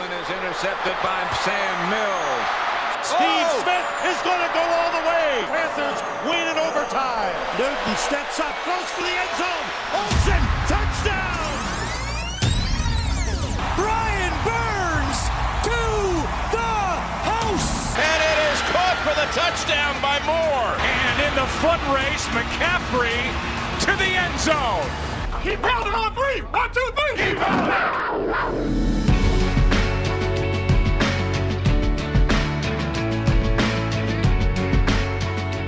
Is intercepted by Sam Mills. Steve Smith is going to go all the way. Panthers win in overtime. Newton steps up, goes for the end zone. Olsen, touchdown. Brian Burns to the house. And it is caught for the touchdown by Moore. And in the foot race, McCaffrey to the end zone. Keep pounding on three. One, two, three. Keep pounding.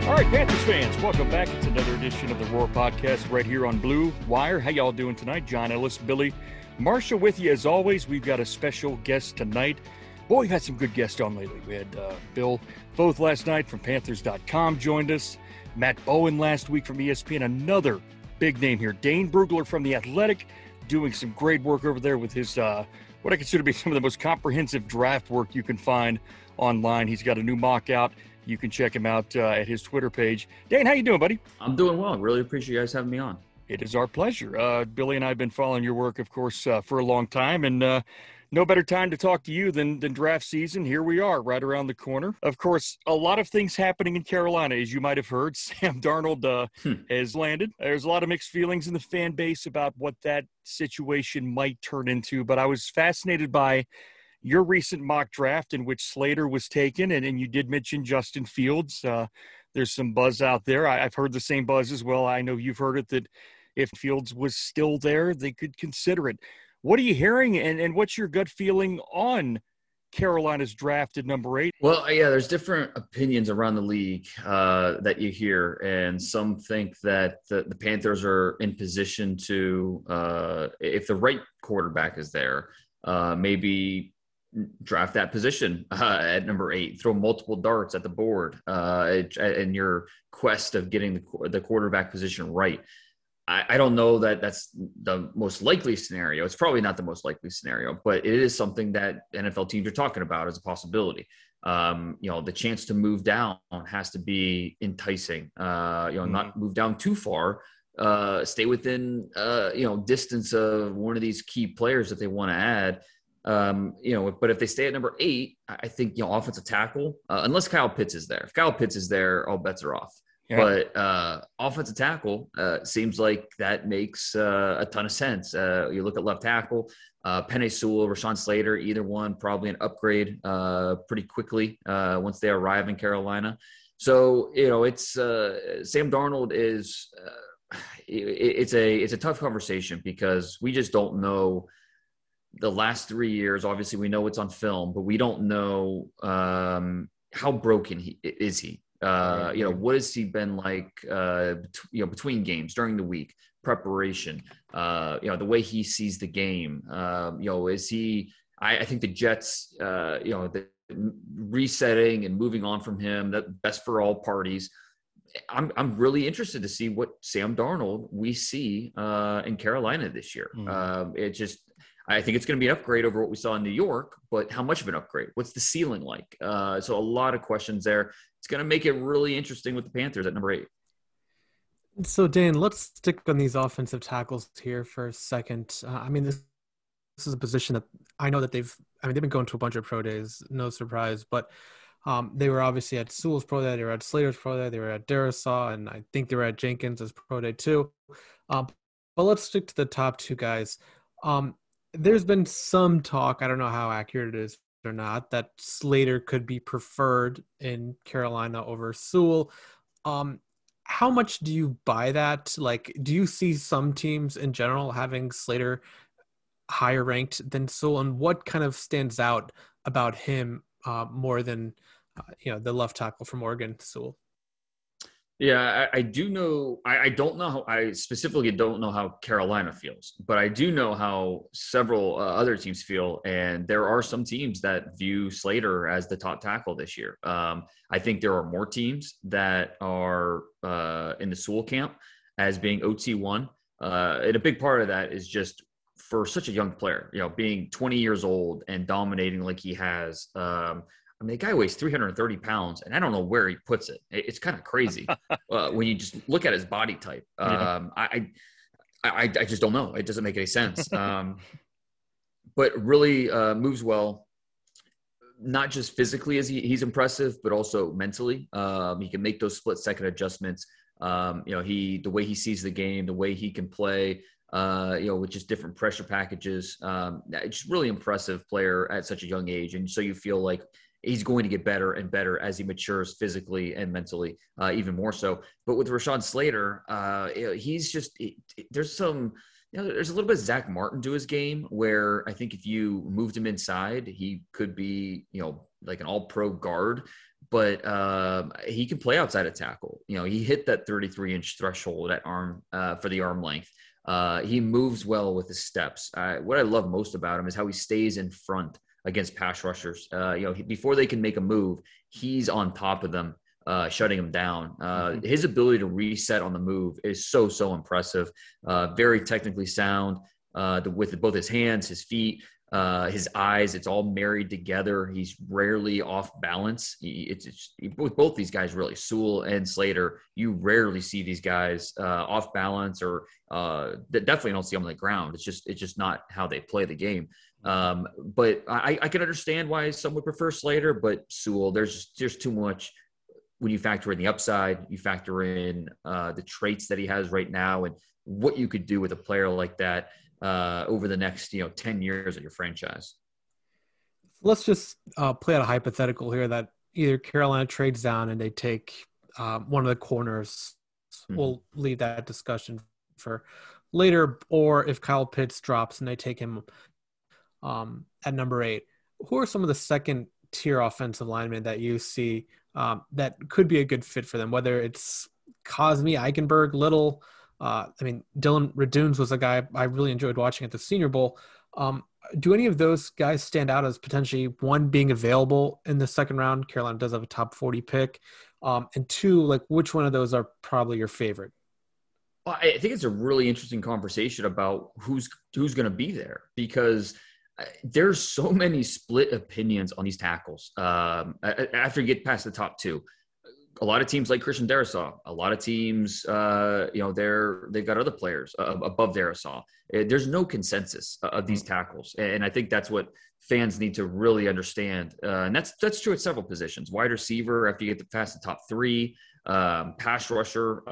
All right, Panthers fans, welcome back. It's another edition of the Roar Podcast right here on Blue Wire. How y'all doing tonight? John Ellis, Billy Marshall with you as always. We've got a special guest tonight. Boy, we've had some good guests on lately. We had Bill Foth last night from Panthers.com joined us. Matt Bowen last week from ESPN, another big name here. Dane Brugler from The Athletic doing some great work over there with his what I consider to be some of the most comprehensive draft work you can find online. He's got a new mock out. You can check him out at his Twitter page. Dane, how you doing, buddy? I'm doing well. Really appreciate you guys having me on. It is our pleasure. Billy and I have been following your work, of course, for a long time, and no better time to talk to you than draft season. Here we are, right around the corner. Of course, a lot of things happening in Carolina, as you might have heard. Sam Darnold has landed. There's a lot of mixed feelings in the fan base about what that situation might turn into, but I was fascinated by your recent mock draft in which Slater was taken, and you did mention Justin Fields. There's some buzz out there. I've heard the same buzz as well. I know you've heard it, that if Fields was still there, they could consider it. What are you hearing, and what's your gut feeling on Carolina's draft at number 8? Well, yeah, there's different opinions around the league that you hear, and some think that the Panthers are in position to, if the right quarterback is there, maybe draft that position at number 8, throw multiple darts at the board in your quest of getting the quarterback position right. I don't know that that's the most likely scenario. It's probably not the most likely scenario, but it is something that NFL teams are talking about as a possibility. The chance to move down has to be enticing, not move down too far, stay within, distance of one of these key players that they want to add. But if they stay at number 8, I think, offensive tackle, unless Kyle Pitts is there. If Kyle Pitts is there, all bets are off. Yeah. But offensive tackle seems like that makes a ton of sense. You look at left tackle, Penei Sewell, Rashawn Slater, either one, probably an upgrade pretty quickly once they arrive in Carolina. So, it's Sam Darnold is it's a tough conversation because we just don't know. The last 3 years, obviously we know it's on film, but we don't know how broken he is. You know, what has he been like, between games, during the week, preparation, the way he sees the game, I think the Jets, the resetting and moving on from him, that best for all parties. I'm really interested to see what Sam Darnold we see in Carolina this year. I think it's going to be an upgrade over what we saw in New York, but how much of an upgrade? What's the ceiling like? So a lot of questions there. It's going to make it really interesting with the Panthers at number 8. So, Dan, let's stick on these offensive tackles here for a second. This is a position that I know that they've been going to a bunch of pro days, no surprise, but they were obviously at Sewell's pro day, they were at Slater's pro day, they were at Darrisaw, and I think they were at Jenkins' pro day too. But let's stick to the top two guys. There's been some talk, I don't know how accurate it is or not, that Slater could be preferred in Carolina over Sewell. How much do you buy that? Like, do you see some teams in general having Slater higher ranked than Sewell, and what kind of stands out about him more than the left tackle from Oregon, Sewell? Yeah, I do know. I don't know how. I specifically don't know how Carolina feels, but I do know how several other teams feel, and there are some teams that view Slater as the top tackle this year. I think there are more teams that are in the Sewell camp as being OT1, and a big part of that is just for such a young player, being 20 years old and dominating like he has. The guy weighs 330 pounds, and I don't know where he puts it. It's kind of crazy when you just look at his body type. I just don't know. It doesn't make any sense. But really moves well, not just physically as he's impressive, but also mentally. He can make those split-second adjustments. The way he sees the game, the way he can play, with just different pressure packages. Just really impressive player at such a young age. And so you feel like he's going to get better and better as he matures physically and mentally, even more so. But with Rashawn Slater, there's a little bit of Zach Martin to his game where I think if you moved him inside, he could be, like an all-pro guard, but he can play outside of tackle. He hit that 33-inch threshold at arm for the arm length. He moves well with his steps. What I love most about him is how he stays in front against pass rushers. Before they can make a move, he's on top of them, shutting them down. His ability to reset on the move is so impressive. Very technically sound with both his hands, his feet, his eyes. It's all married together. He's rarely off balance. With both these guys, really, Sewell and Slater, you rarely see these guys off balance, or definitely don't see them on the ground. It's just not how they play the game. But I can understand why some would prefer Slater, but Sewell, there's too much. When you factor in the upside, you factor in the traits that he has right now and what you could do with a player like that over the next 10 years of your franchise. Let's just play out a hypothetical here that either Carolina trades down and they take one of the corners. Mm-hmm. We'll leave that discussion for later. Or if Kyle Pitts drops and they take him at number 8, who are some of the second tier offensive linemen that you see that could be a good fit for them, whether it's Cosmi, Eichenberg, Little, Dylan Radunes was a guy I really enjoyed watching at the Senior Bowl. Do any of those guys stand out as potentially, one, being available in the second round? Carolina does have a top 40 pick. And two, like, which one of those are probably your favorite? Well, I think it's a really interesting conversation about who's going to be there, because there's so many split opinions on these tackles. After you get past the top 2, a lot of teams like Christian Darrisaw, a lot of teams, they've got other players above Darrisaw. There's no consensus of these tackles. And I think that's what fans need to really understand. And that's true at several positions. Wide receiver, after you get past the top 3, pass rusher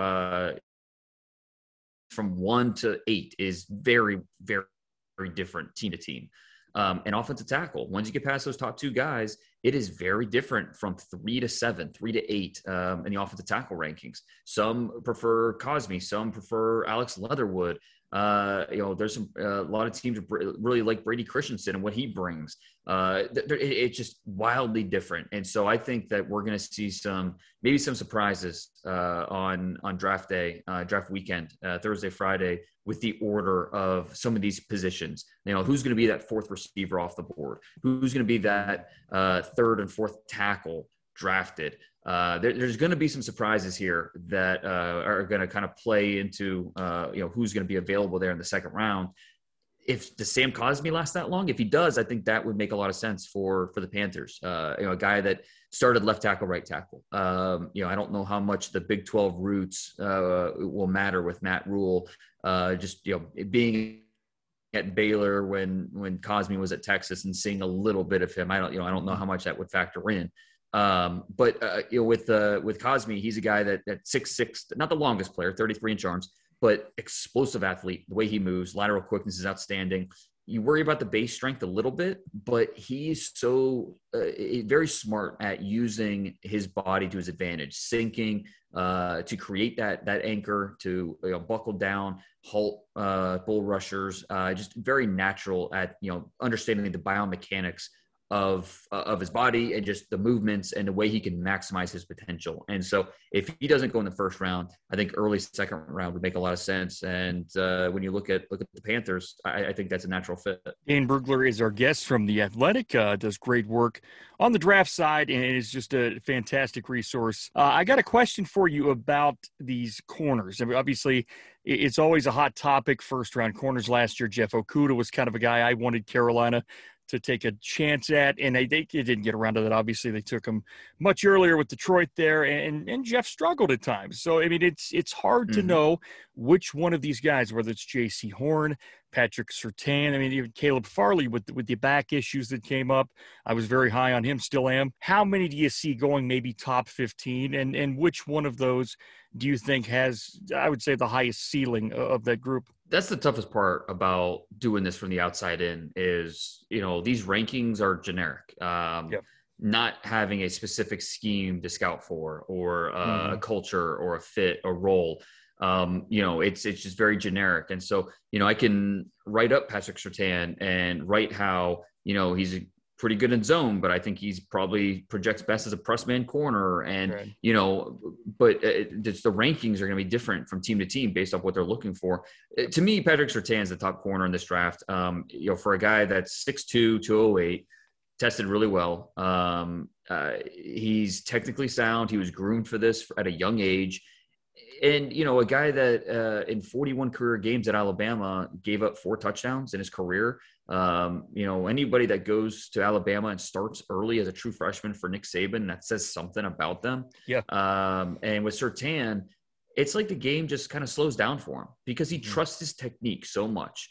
from 1 to 8 is very, very, very different team to team. And offensive tackle, once you get past those top 2 guys, it is very different from 3 to 7, 3 to 8 in the offensive tackle rankings. Some prefer Cosmi, some prefer Alex Leatherwood. There's a lot of teams really like Brady Christensen and what he brings. It's just wildly different. And so I think that we're going to see maybe some surprises on draft day, draft weekend, Thursday, Friday, with the order of some of these positions. You know, who's going to be that fourth receiver off the board? Who's going to be that third and fourth tackle drafted? There's going to be some surprises here that are going to kind of play into, who's going to be available there in the second round. Does Sam Cosmi last that long? If he does, I think that would make a lot of sense for the Panthers. A guy that started left tackle, right tackle. I don't know how much the Big 12 roots will matter with Matt Rule. Being at Baylor when Cosmi was at Texas and seeing a little bit of him, I don't know how much that would factor in. With Cosmi, he's a guy that at 6'6", not the longest player, 33-inch arms, but explosive athlete. The way he moves, lateral quickness is outstanding. You worry about the base strength a little bit, but he's so very smart at using his body to his advantage, sinking to create that anchor, to buckle down, halt bull rushers, just very natural at understanding the biomechanics of his body and just the movements and the way he can maximize his potential. And so if he doesn't go in the first round, I think early second round would make a lot of sense. And when you look at the Panthers, I think that's a natural fit. Dane Brugler is our guest from The Athletic, does great work on the draft side, and is just a fantastic resource. I got a question for you about these corners. I mean, obviously, it's always a hot topic, first-round corners. Last year, Jeff Okudah was kind of a guy I wanted Carolina to take a chance at, and they didn't get around to that. Obviously, they took him much earlier with Detroit there, and Jeff struggled at times. So, I mean, it's hard to know which one of these guys, whether it's Jaycee Horn, Patrick Surtain, I mean, even Caleb Farley with the back issues that came up. I was very high on him, still am. How many do you see going maybe top 15, and which one of those do you think has, I would say, the highest ceiling of that group? That's the toughest part about doing this from the outside in is, these rankings are generic. Not having a specific scheme to scout for or a culture or a fit, a role. It's just very generic. And so, I can write up Patrick Surtain and write how, he's pretty good in zone, but I think he's probably projects best as a press man corner. And, right. The rankings are going to be different from team to team based off what they're looking for. To me, Patrick Surtain is the top corner in this draft. For a guy that's 6'2", 208, tested really well. He's technically sound. He was groomed for this at a young age. And, a guy that in 41 career games at Alabama gave up 4 touchdowns in his career. Anybody that goes to Alabama and starts early as a true freshman for Nick Saban, that says something about them. Yeah. And with Surtain, it's like the game just kind of slows down for him because he trusts his technique so much.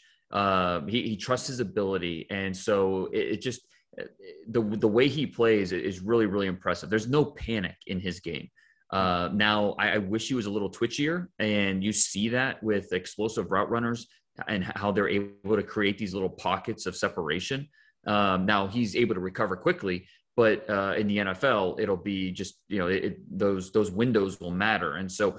He trusts his ability. And so it just the way he plays is really, really impressive. There's no panic in his game. Now I wish he was a little twitchier, and you see that with explosive route runners and how they're able to create these little pockets of separation. Now he's able to recover quickly, but in the NFL, it'll be just, those windows will matter. And so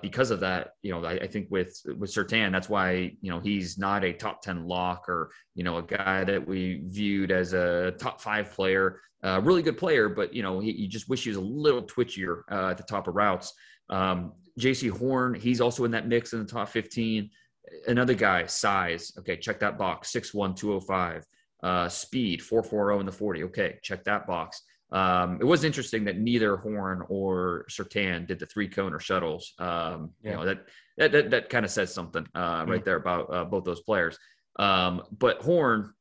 because of that, I think with Surtain, that's why, he's not a top 10 lock or, a guy that we viewed as a top 5 player, really good player, but, you just wish he was a little twitchier at the top of routes. Jaycee Horn, he's also in that mix in the top 15. Another guy, size. Okay, check that box. 6'1", 205. Speed, 4.40 in the 40. Okay, check that box. It was interesting that neither Horn or Surtain did the 3-cone or shuttles. That kind of says something right there about both those players. But Horn,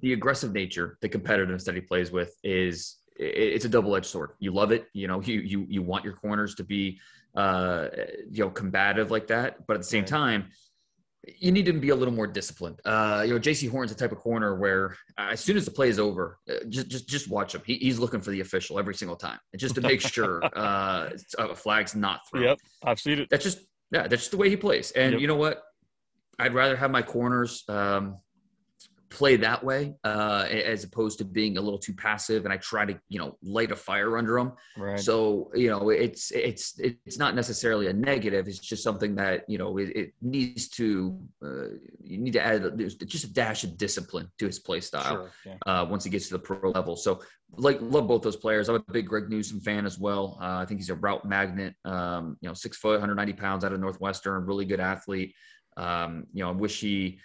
the aggressive nature, the competitiveness that he plays with is it's a double-edged sword. You love it. You want your corners to be combative like that, but at the same time, you need to be a little more disciplined. Jaycee Horn's the type of corner where as soon as the play is over, just watch him. He's looking for the official every single time, just to make sure a flag's not thrown. Yep, I've seen it. That's just the way he plays. And you know what? I'd rather have my corners play that way as opposed to being a little too passive. And I try to, light a fire under them. Right. So, it's not necessarily a negative. It's just something that, it needs to, you need to add just a dash of discipline to his play style. Sure, yeah. Once he gets to the pro level. So love both those players. I'm a big Greg Newsome fan as well. I think he's a route magnet, 6 foot, 190 pounds out of Northwestern, really good athlete. I wish he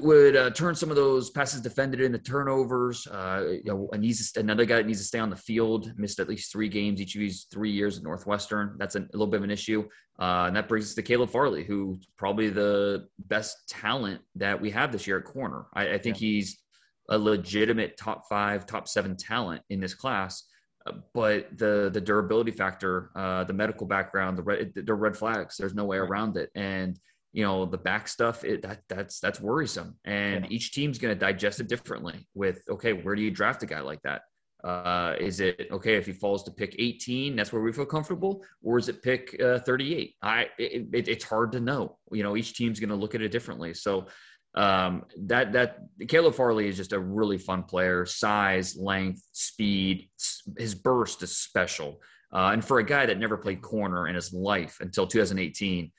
would turn some of those passes defended into turnovers. And he's another guy that needs to stay on the field. Missed at least 3 games each of these 3 years at Northwestern. That's a little bit of an issue. And that brings us to Caleb Farley, who's probably the best talent that we have this year at corner. I think he's a legitimate top 5, top 7 talent in this class. But the durability factor, the medical background, the red flags, there's no way around it. And the back stuff, that's worrisome. And each team's going to digest it differently with, okay, where do you draft a guy like that? Is it, okay, if he falls to pick 18, that's where we feel comfortable? Or is it pick 38? It's hard to know. Each team's going to look at it differently. So Caleb Farley is just a really fun player. Size, length, speed, his burst is special. And for a guy that never played corner in his life until 2018,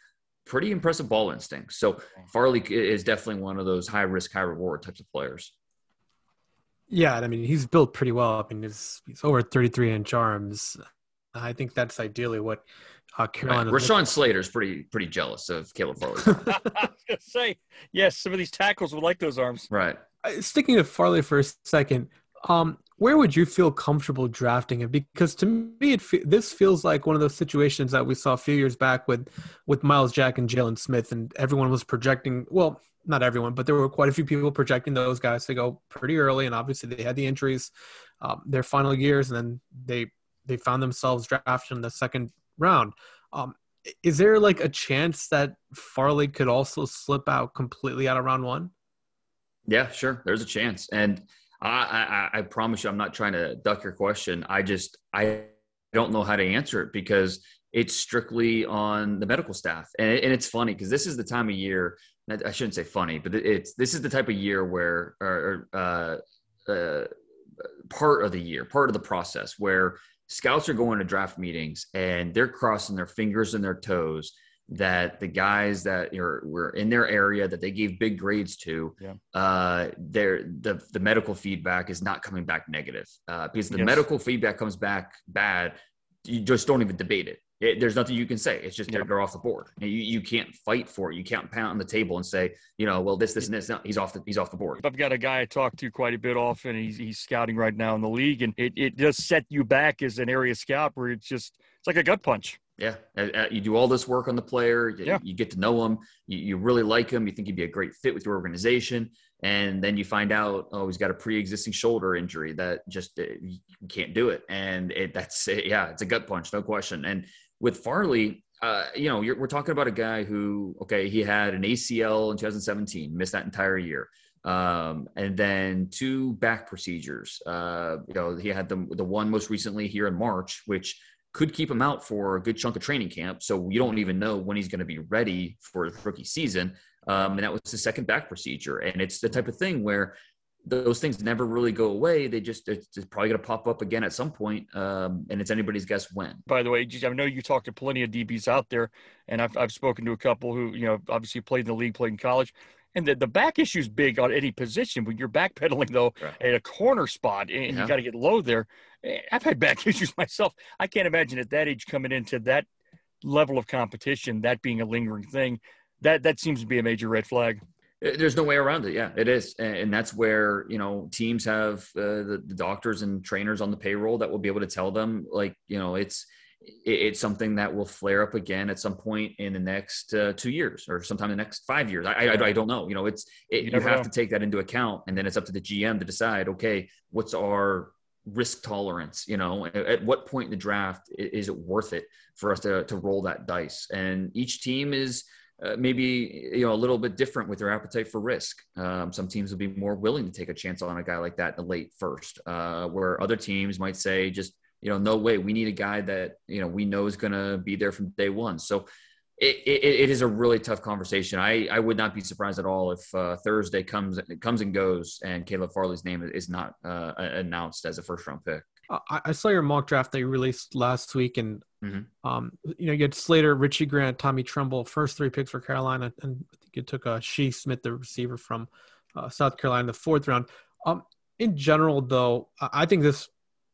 pretty impressive ball instincts. So Farley is definitely one of those high risk, high reward types of players. Yeah. And he's built pretty well. He's over 33 inch arms. I think that's ideally what Carolina. Right. Rashawn Slater's pretty jealous of Caleb Farley. I was going to say, yes, some of these tackles would like those arms. Right. Sticking to Farley for a second, where would you feel comfortable drafting him? Because to me, this feels like one of those situations that we saw a few years back with Miles Jack and Jalen Smith, and everyone was projecting. Well, not everyone, but there were quite a few people projecting those guys to go pretty early, and obviously they had the injuries their final years, and then they found themselves drafted in the second round. Is there like a chance that Farley could also slip out completely out of round 1? Yeah, sure. There's a chance. And I promise you, I'm not trying to duck your question. I don't know how to answer it because it's strictly on the medical staff. And it's funny because this is the time of year, I shouldn't say funny, but this is the type of year where, part of the process where scouts are going to draft meetings and they're crossing their fingers and their toes that the guys that were in their area that they gave big grades to, the medical feedback is not coming back negative. Because the medical feedback comes back bad, you just don't even debate it. There's nothing you can say. It's just they're off the board. You can't fight for it. You can't pound on the table and say, well, this, and this. No, he's off the board. I've got a guy I talk to quite a bit often. He's scouting right now in the league, and it does set you back as an area scout where it's like a gut punch. Yeah. You do all this work on the player. You get to know him. You really like him. You think he'd be a great fit with your organization. And then you find out, oh, he's got a pre-existing shoulder injury that just you can't do it. And it's a gut punch, no question. And with Farley, we're talking about a guy who, he had an ACL in 2017, missed that entire year. And then 2 back procedures. He had the one most recently here in March, which could keep him out for a good chunk of training camp. So you don't even know when he's going to be ready for the rookie season. And that was the second back procedure. And it's the type of thing where those things never really go away. It's probably going to pop up again at some point, and it's anybody's guess when. By the way, I know you talked to plenty of DBs out there, and I've spoken to a couple who obviously played in the league, played in college, and the back issue is big on any position. When you're backpedaling though at a corner spot, and you got to get low there. I've had back issues myself. I can't imagine at that age coming into that level of competition, that being a lingering thing. That seems to be a major red flag. There's no way around it. Yeah, it is. And that's where, teams have the doctors and trainers on the payroll that will be able to tell them, like, it's something that will flare up again at some point in the next 2 years or sometime in the next 5 years. I don't know. You have to take that into account. And then it's up to the GM to decide, okay, what's our risk tolerance? At what point in the draft is it worth it for us to roll that dice? And each team is – maybe a little bit different with their appetite for risk. Some teams will be more willing to take a chance on a guy like that in the late first, where other teams might say, just no way. We need a guy that we know is going to be there from day one. So it is a really tough conversation. I would not be surprised at all if Thursday comes and goes and Caleb Farley's name is not announced as a first-round pick. I saw your mock draft that you released last week, and you had Slater, Richie Grant, Tommy Tremble, first three picks for Carolina, and I think you took Shea Smith, the receiver from South Carolina, the fourth round. In general, though, I think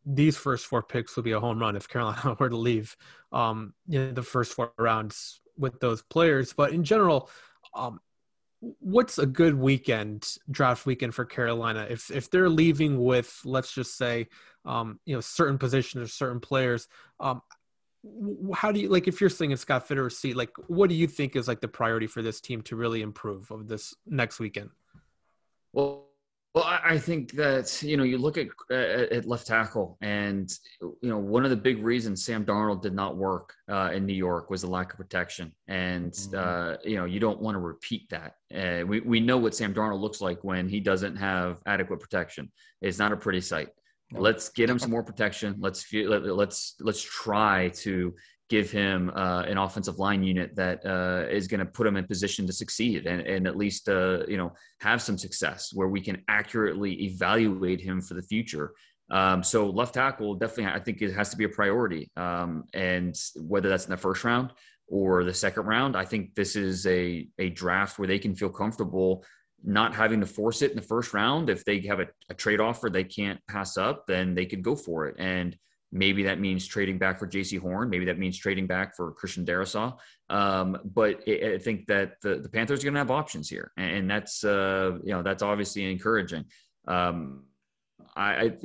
these first four picks will be a home run if Carolina were to leave the first four rounds with those players. But in general, what's a good draft weekend for Carolina? If they're leaving with, let's just say, certain positions or certain players, how do you, like, if you're sitting in Scott Fitterer's seat, like, what do you think is like the priority for this team to really improve over this next weekend? Well, I think that, you look at left tackle, and, one of the big reasons Sam Darnold did not work in New York was the lack of protection. And, you don't want to repeat that. We know what Sam Darnold looks like when he doesn't have adequate protection. It's not a pretty sight. Let's get him some more protection. Let's try to give him an offensive line unit that is going to put him in position to succeed and at least, have some success where we can accurately evaluate him for the future. So left tackle, definitely, I think it has to be a priority. And whether that's in the first round or the second round, I think this is a draft where they can feel comfortable not having to force it in the first round. If they have a trade offer they can't pass up, then they could go for it. And maybe that means trading back for Jaycee Horn. Maybe that means trading back for Christian Darrisaw. But I think that the Panthers are going to have options here, and that's that's obviously encouraging. The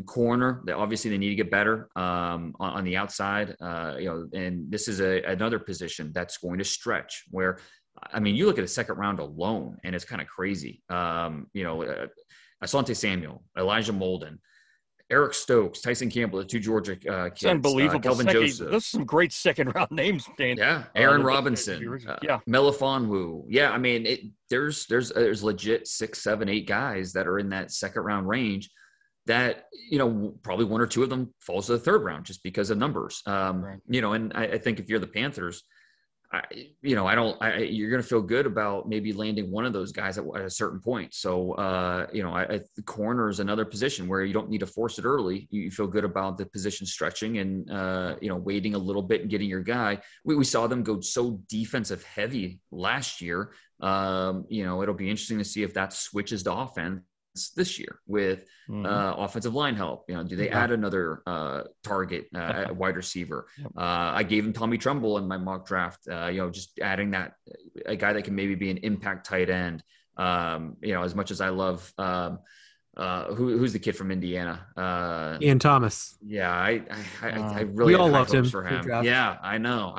corner, obviously they need to get better on the outside. And this is another position that's going to stretch. Where, I mean, you look at the second round alone, and it's kind of crazy. Asante Samuel, Elijah Molden, Eric Stokes, Tyson Campbell, the two Georgia kids. It's unbelievable. Kelvin Joseph. Those are some great second-round names, Dan. Yeah, Aaron Robinson. Meliphon Wu. Yeah, I mean, there's legit 6, 7, 8 guys that are in that second-round range that, probably one or two of them falls to the third round just because of numbers. Right. And I think if you're the Panthers, you're going to feel good about maybe landing one of those guys at a certain point. So, the corner is another position where you don't need to force it early. You feel good about the position stretching and, waiting a little bit and getting your guy. We saw them go so defensive heavy last year. It'll be interesting to see if that switches to offense this year with offensive line help. Do they add another target wide receiver? I gave him Tommy Tremble in my mock draft, just adding that, a guy that can maybe be an impact tight end. As much as I love who's the kid from Indiana, Ian Thomas. Yeah, I really, we all loved him for him. Yeah, I know.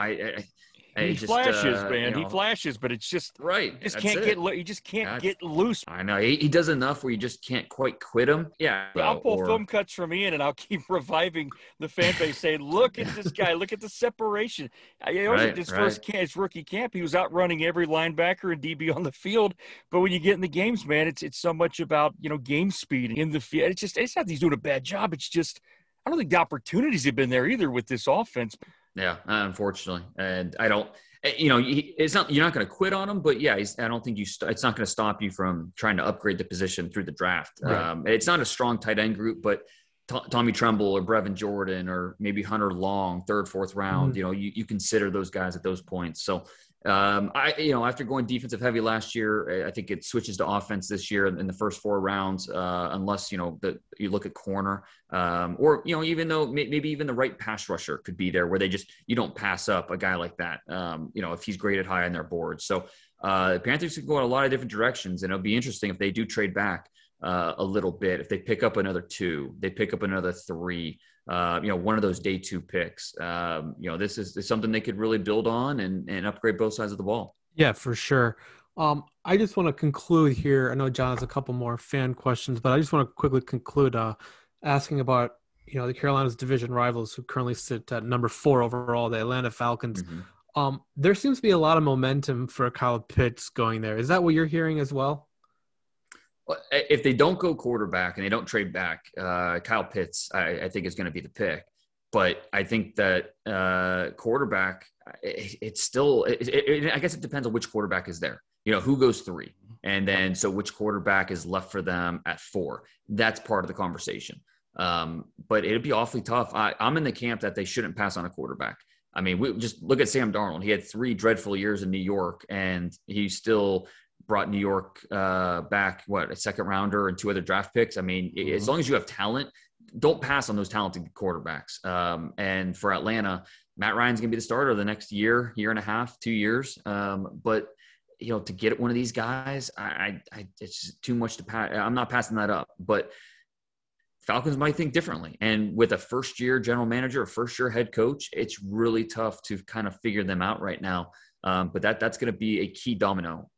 He flashes, but it's just right. You just can't get loose. I know he does enough where you just can't quite quit him. Yeah, I'll pull film cuts from Ian, and I'll keep reviving the fan base, saying, "Look at this guy! Look at the separation!" His rookie camp, he was outrunning every linebacker and DB on the field. But when you get in the games, man, it's so much about game speed in the field. It's not that he's doing a bad job. It's just I don't think the opportunities have been there either with this offense. Yeah, unfortunately. And I don't, you're not going to quit on him, but yeah, I don't think it's not going to stop you from trying to upgrade the position through the draft. Right. It's not a strong tight end group, but Tommy Tremble or Brevin Jordan or maybe Hunter Long, 3rd, 4th round, you consider those guys at those points. So, after going defensive heavy last year, I think it switches to offense this year in the first 4 rounds, unless, you look at corner, or even though maybe even the right pass rusher could be there where they just, you don't pass up a guy like that, if he's graded high on their board. So the Panthers can go in a lot of different directions, and it'll be interesting if they do trade back a little bit, if they pick up another 2, they pick up another 3, one of those day 2 picks, this is something they could really build on and upgrade both sides of the ball. Yeah, for sure. I just want to conclude here. I know John has a couple more fan questions, but I just want to quickly conclude asking about, the Carolina's division rivals who currently sit at number 4 overall, the Atlanta Falcons. There seems to be a lot of momentum for Kyle Pitts going there. Is that what you're hearing as well? If they don't go quarterback and they don't trade back, Kyle Pitts, I think, is going to be the pick. But I think that quarterback, it's still, I guess it depends on which quarterback is there. You know, who goes three? And then so which quarterback is left for them at four? That's part of the conversation. But it'd be awfully tough. I'm in the camp that they shouldn't pass on a quarterback. I mean, we just look at Sam Darnold. He had three dreadful years in New York, and he still brought New York back, a second rounder and two other draft picks. I mean, as long as you have talent, don't pass on those talented quarterbacks. And for Atlanta, Matt Ryan's going to be the starter the next year, year and a half, 2 years. But you know, to get one of these guys, I it's just too much to pass. I'm not passing that up, but Falcons might think differently. And with a first-year general manager, a first-year head coach, it's really tough to kind of figure them out right now. But that's going to be a key domino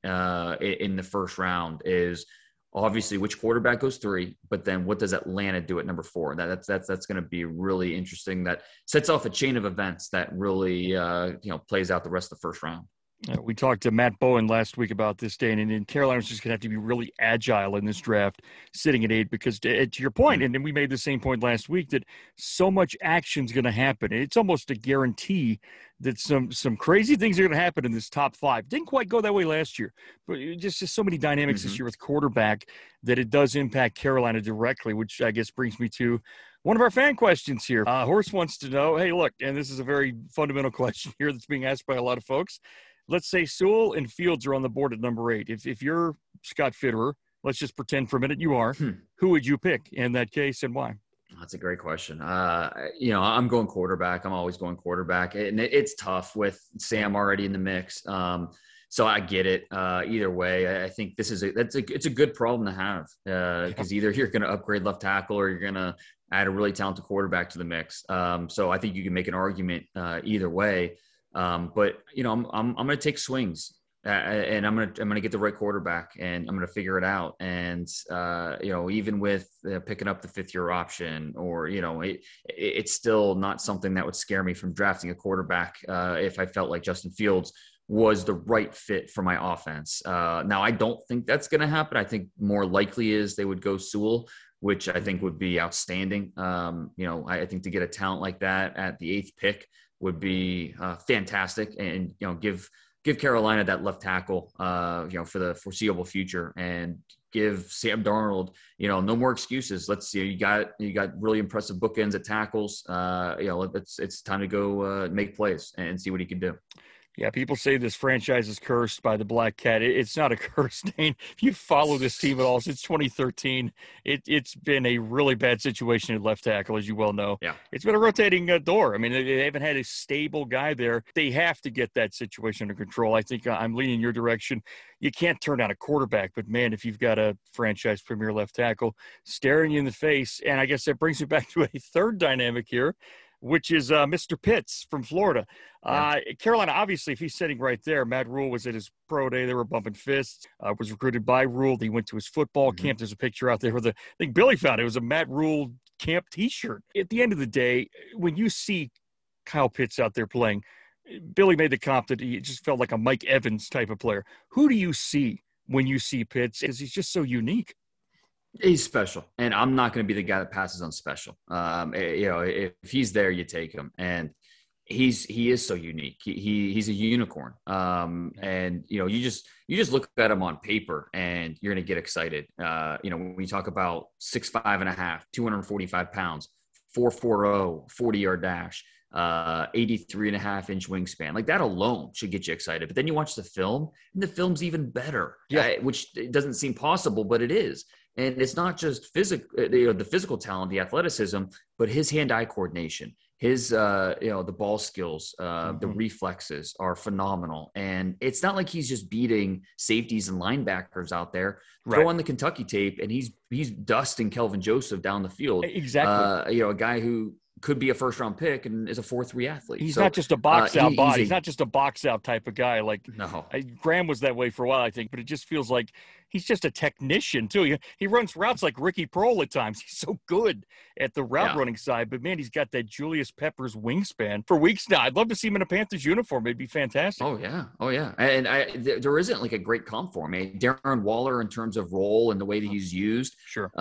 in the first round is obviously which quarterback goes three, but then what does Atlanta do at number four? That's going to be really interesting. That sets off a chain of events that really plays out the rest of the first round. We talked to Matt Bowen last week about this, Dane, and Carolina's just going to have to be really agile in this draft, sitting at 8, because to your point, and we made the same point last week, that so much action's going to happen. It's almost a guarantee that some crazy things are going to happen in this top five. Didn't quite go that way last year, but just so many dynamics this year with quarterback that it does impact Carolina directly, which I guess brings me to one of our fan questions here. Horse wants to know, hey, look, and this is a very fundamental question here that's being asked by a lot of folks. Let's say Sewell and Fields are on the board at number 8. If you're Scott Fitterer, let's just pretend for a minute you are, who would you pick in that case and why? That's a great question. I'm going quarterback. I'm always going quarterback. And it's tough with Sam already in the mix. So I get it. Either way, I think this is it's a good problem to have because either you're going to upgrade left tackle or you're going to add a really talented quarterback to the mix. So I think you can make an argument either way. But you know, I'm going to take swings and I'm going to get the right quarterback and I'm going to figure it out. And even with picking up the 5th-year option or, it's still not something that would scare me from drafting a quarterback. If I felt like Justin Fields was the right fit for my offense. Now I don't think that's going to happen. I think more likely is they would go Sewell, which I think would be outstanding. I think to get a talent like that at the 8th pick would be fantastic and, give Carolina that left tackle, for the foreseeable future and give Sam Darnold, no more excuses. Let's see, you got really impressive bookends at tackles. It's time to go make plays and see what he can do. Yeah, people say this franchise is cursed by the Black Cat. It's not a curse, Dane. If you follow this team at all since 2013, it's been a really bad situation at left tackle, as you well know. Yeah. It's been a rotating door. I mean, they haven't had a stable guy there. They have to get that situation under control. I think I'm leaning your direction. You can't turn down a quarterback, but, man, if you've got a franchise premier left tackle staring you in the face, and I guess that brings me back to a third dynamic here, which is Mr. Pitts from Florida. Carolina, obviously, if he's sitting right there, Matt Rule was at his pro day. They were bumping fists, was recruited by Rule. He went to his football camp. There's a picture out there where I think Billy found it. It was a Matt Rule camp T-shirt. At the end of the day, when you see Kyle Pitts out there playing, Billy made the comp that he just felt like a Mike Evans type of player. Who do you see when you see Pitts? Because he's just so unique. He's special, and I'm not going to be the guy that passes on special. If he's there, you take him, and he is so unique. He's a unicorn, and you just look at him on paper, and you're going to get excited. When we talk about 6'5.5", 245 pounds, 4.40, 40-yard dash, 83.5-inch wingspan. Like that alone should get you excited. But then you watch the film, and the film's even better, which doesn't seem possible, but it is. And it's not just the physical talent, the athleticism, but his hand-eye coordination, his the ball skills, the reflexes are phenomenal. And it's not like he's just beating safeties and linebackers out there. Right. Throw on the Kentucky tape, and he's dusting Kelvin Joseph down the field. Exactly. A guy who could be a first-round pick and is a 4.3 athlete. He's not just a box-out body. He's not just a box-out type of guy. Graham was that way for a while, I think, but it just feels like he's just a technician, too. He runs routes like Ricky Prohl at times. He's so good at the route-running side, but, man, he's got that Julius Peppers wingspan for weeks now. I'd love to see him in a Panthers uniform. It'd be fantastic. Oh, yeah. And there isn't, a great comp for him. Darren Waller in terms of role and the way that he's used. Sure.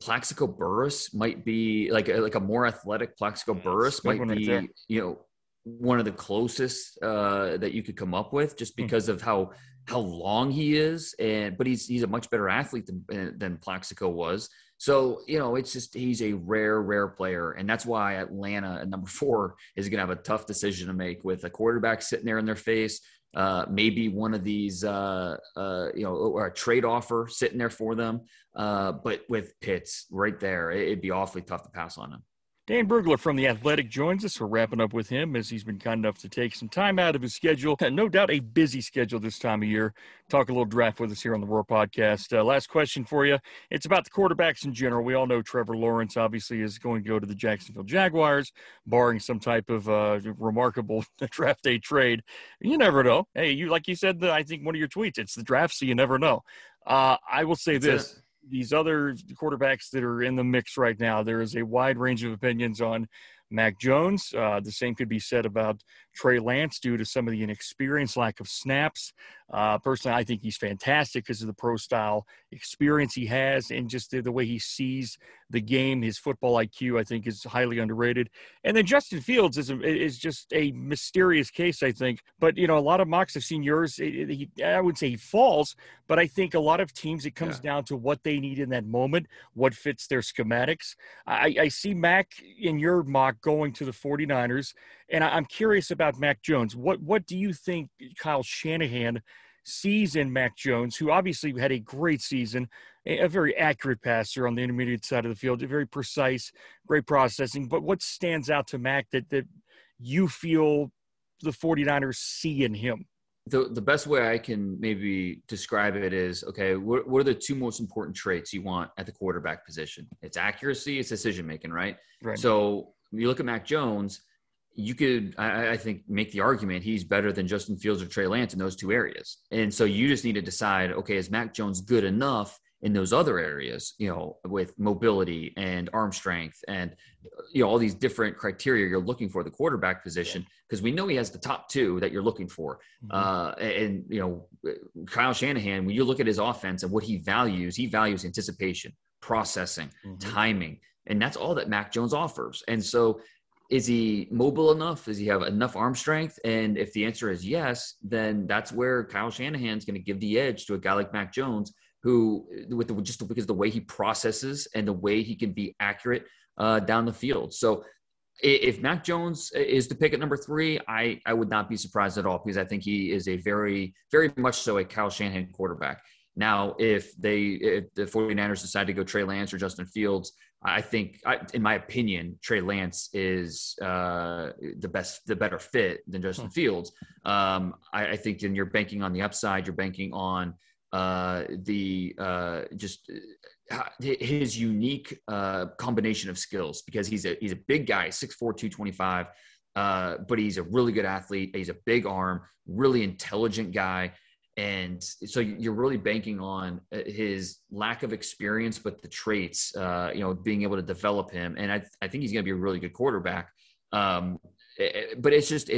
Plaxico Burress might be like a more athletic Plaxico Burress might be, you know, one of the closest that you could come up with, just because of how long he is. And, but he's a much better athlete than Plaxico was. So, you know, it's just, he's a rare player. And that's why Atlanta at number 4 is going to have a tough decision to make with a quarterback sitting there in their face. Maybe one of these, you know, or a trade offer sitting there for them. But with Pitts right there, it'd be awfully tough to pass on him. Dane Brugler from The Athletic joins us. We're wrapping up with him as he's been kind enough to take some time out of his schedule. No doubt a busy schedule this time of year. Talk a little draft with us here on the Roar Podcast. Last question for you. It's about the quarterbacks in general. We all know Trevor Lawrence obviously is going to go to the Jacksonville Jaguars, barring some type of remarkable draft day trade. You never know. Hey, you, like you said, I think one of your tweets, it's the draft, so you never know. I will say this. These other quarterbacks that are in the mix right now, there is a wide range of opinions on Mac Jones. The same could be said about Trey Lance due to some of the inexperience, lack of snaps. Personally, I think he's fantastic because of the pro-style experience he has and just the way he sees the game. His football IQ, I think, is highly underrated. And then Justin Fields is just a mysterious case, I think. But, you know, a lot of mocks have seen yours. I wouldn't say he falls, but I think a lot of teams, it comes down to what they need in that moment, what fits their schematics. I see Mac in your mock going to the 49ers, and I'm curious about Mac Jones. What do you think Kyle Shanahan sees in Mac Jones, who obviously had a great season, a very accurate passer on the intermediate side of the field, very precise, great processing. But what stands out to Mac that you feel the 49ers see in him? The best way I can maybe describe it is, okay, what are the two most important traits you want at the quarterback position? It's accuracy, it's decision-making, right? So you look at Mac Jones, you could, I think, make the argument he's better than Justin Fields or Trey Lance in those two areas. And so you just need to decide, okay, is Mac Jones good enough in those other areas, you know, with mobility and arm strength and, you know, all these different criteria you're looking for the quarterback position, because we know he has the top two that you're looking for. And, you know, Kyle Shanahan, when you look at his offense and what he values anticipation, processing, timing, and that's all that Mac Jones offers. And so, is he mobile enough? Does he have enough arm strength? And if the answer is yes, then that's where Kyle Shanahan's going to give the edge to a guy like Mac Jones, who, with just because of the way he processes and the way he can be accurate down the field. So if Mac Jones is the pick at number 3, I would not be surprised at all, because I think he is a very, very much so a Kyle Shanahan quarterback. Now, if the 49ers decide to go Trey Lance or Justin Fields, I think, in my opinion, Trey Lance is the better fit than Justin Fields. I think then you're banking on the upside. You're banking on his unique combination of skills, because he's a big guy, 6'4", 225, but he's a really good athlete. He's a big arm, really intelligent guy. And so you're really banking on his lack of experience, but the traits, you know, being able to develop him. And I think he's going to be a really good quarterback. But it's just,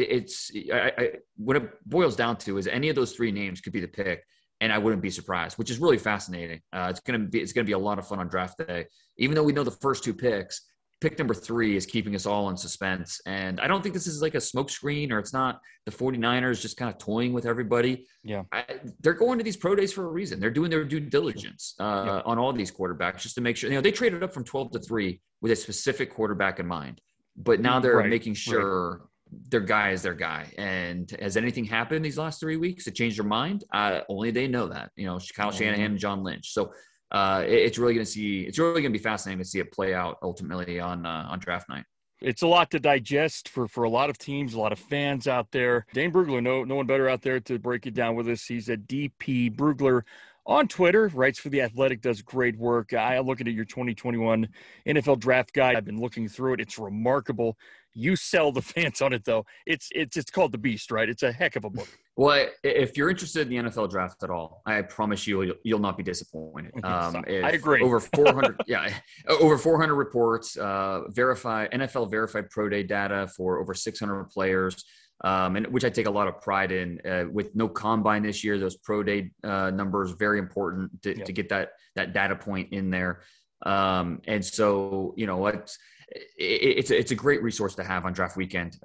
what it boils down to is any of those three names could be the pick, and I wouldn't be surprised, which is really fascinating. It's going to be a lot of fun on draft day, even though we know the first two picks. Pick number 3 is keeping us all in suspense. And I don't think this is like a smokescreen, or it's not the 49ers just kind of toying with everybody. Yeah. They're going to these pro days for a reason. They're doing their due diligence on all these quarterbacks, just to make sure, you know, they traded up from 12 to 3 with a specific quarterback in mind, but now they're making sure their guy is their guy. And has anything happened these last 3 weeks that changed their mind? Only they know that, you know, Kyle Shanahan and John Lynch. So, it's really going to be fascinating to see it play out ultimately on draft night. It's a lot to digest for a lot of teams, a lot of fans out there. Dane Brugler, no one better out there to break it down with us. He's at DP Brugler on Twitter, writes for The Athletic, does great work. I look at your 2021 NFL Draft Guide. I've been looking through it. It's remarkable. You sell the fans on it, though. It's called The Beast, right? It's a heck of a book. Well, if you're interested in the NFL draft at all, I promise you'll not be disappointed. I agree. Over 400, over 400 reports, NFL verified pro day data for over 600 players, and which I take a lot of pride in. With no combine this year, those pro day numbers very important to get that data point in there. And so, you know, it's a great resource to have on draft weekend,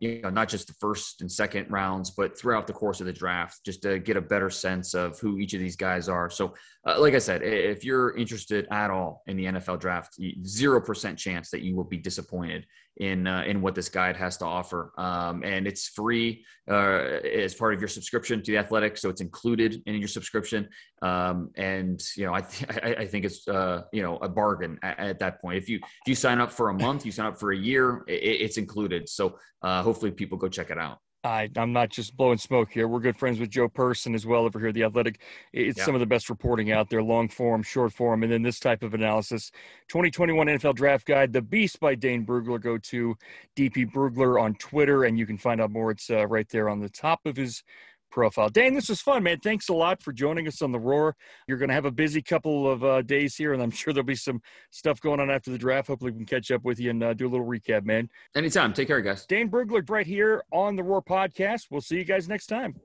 you know, not just the first and second rounds, but throughout the course of the draft, just to get a better sense of who each of these guys are. So like I said, if you're interested at all in the NFL draft, 0% chance that you will be disappointed in what this guide has to offer. And it's free as part of your subscription to The Athletic. So it's included in your subscription. And, you know, I think it's, you know, a bargain at that point. If you sign up for a month, you sign up for a year, it's included. So hopefully people go check it out. I'm not just blowing smoke here. We're good friends with Joe Person as well over here at The Athletic. It's some of the best reporting out there, long form, short form, and then this type of analysis. 2021 NFL Draft Guide, The Beast by Dane Brugler. Go to DP Brugler on Twitter, and you can find out more. It's right there on the top of his profile. Dane, this was fun, man. Thanks a lot for joining us on The Roar. You're going to have a busy couple of days here, and I'm sure there'll be some stuff going on after the draft. Hopefully we can catch up with you and do a little recap, man. Anytime. Take care, guys. Dane Brugler right here on The Roar podcast. We'll see you guys next time.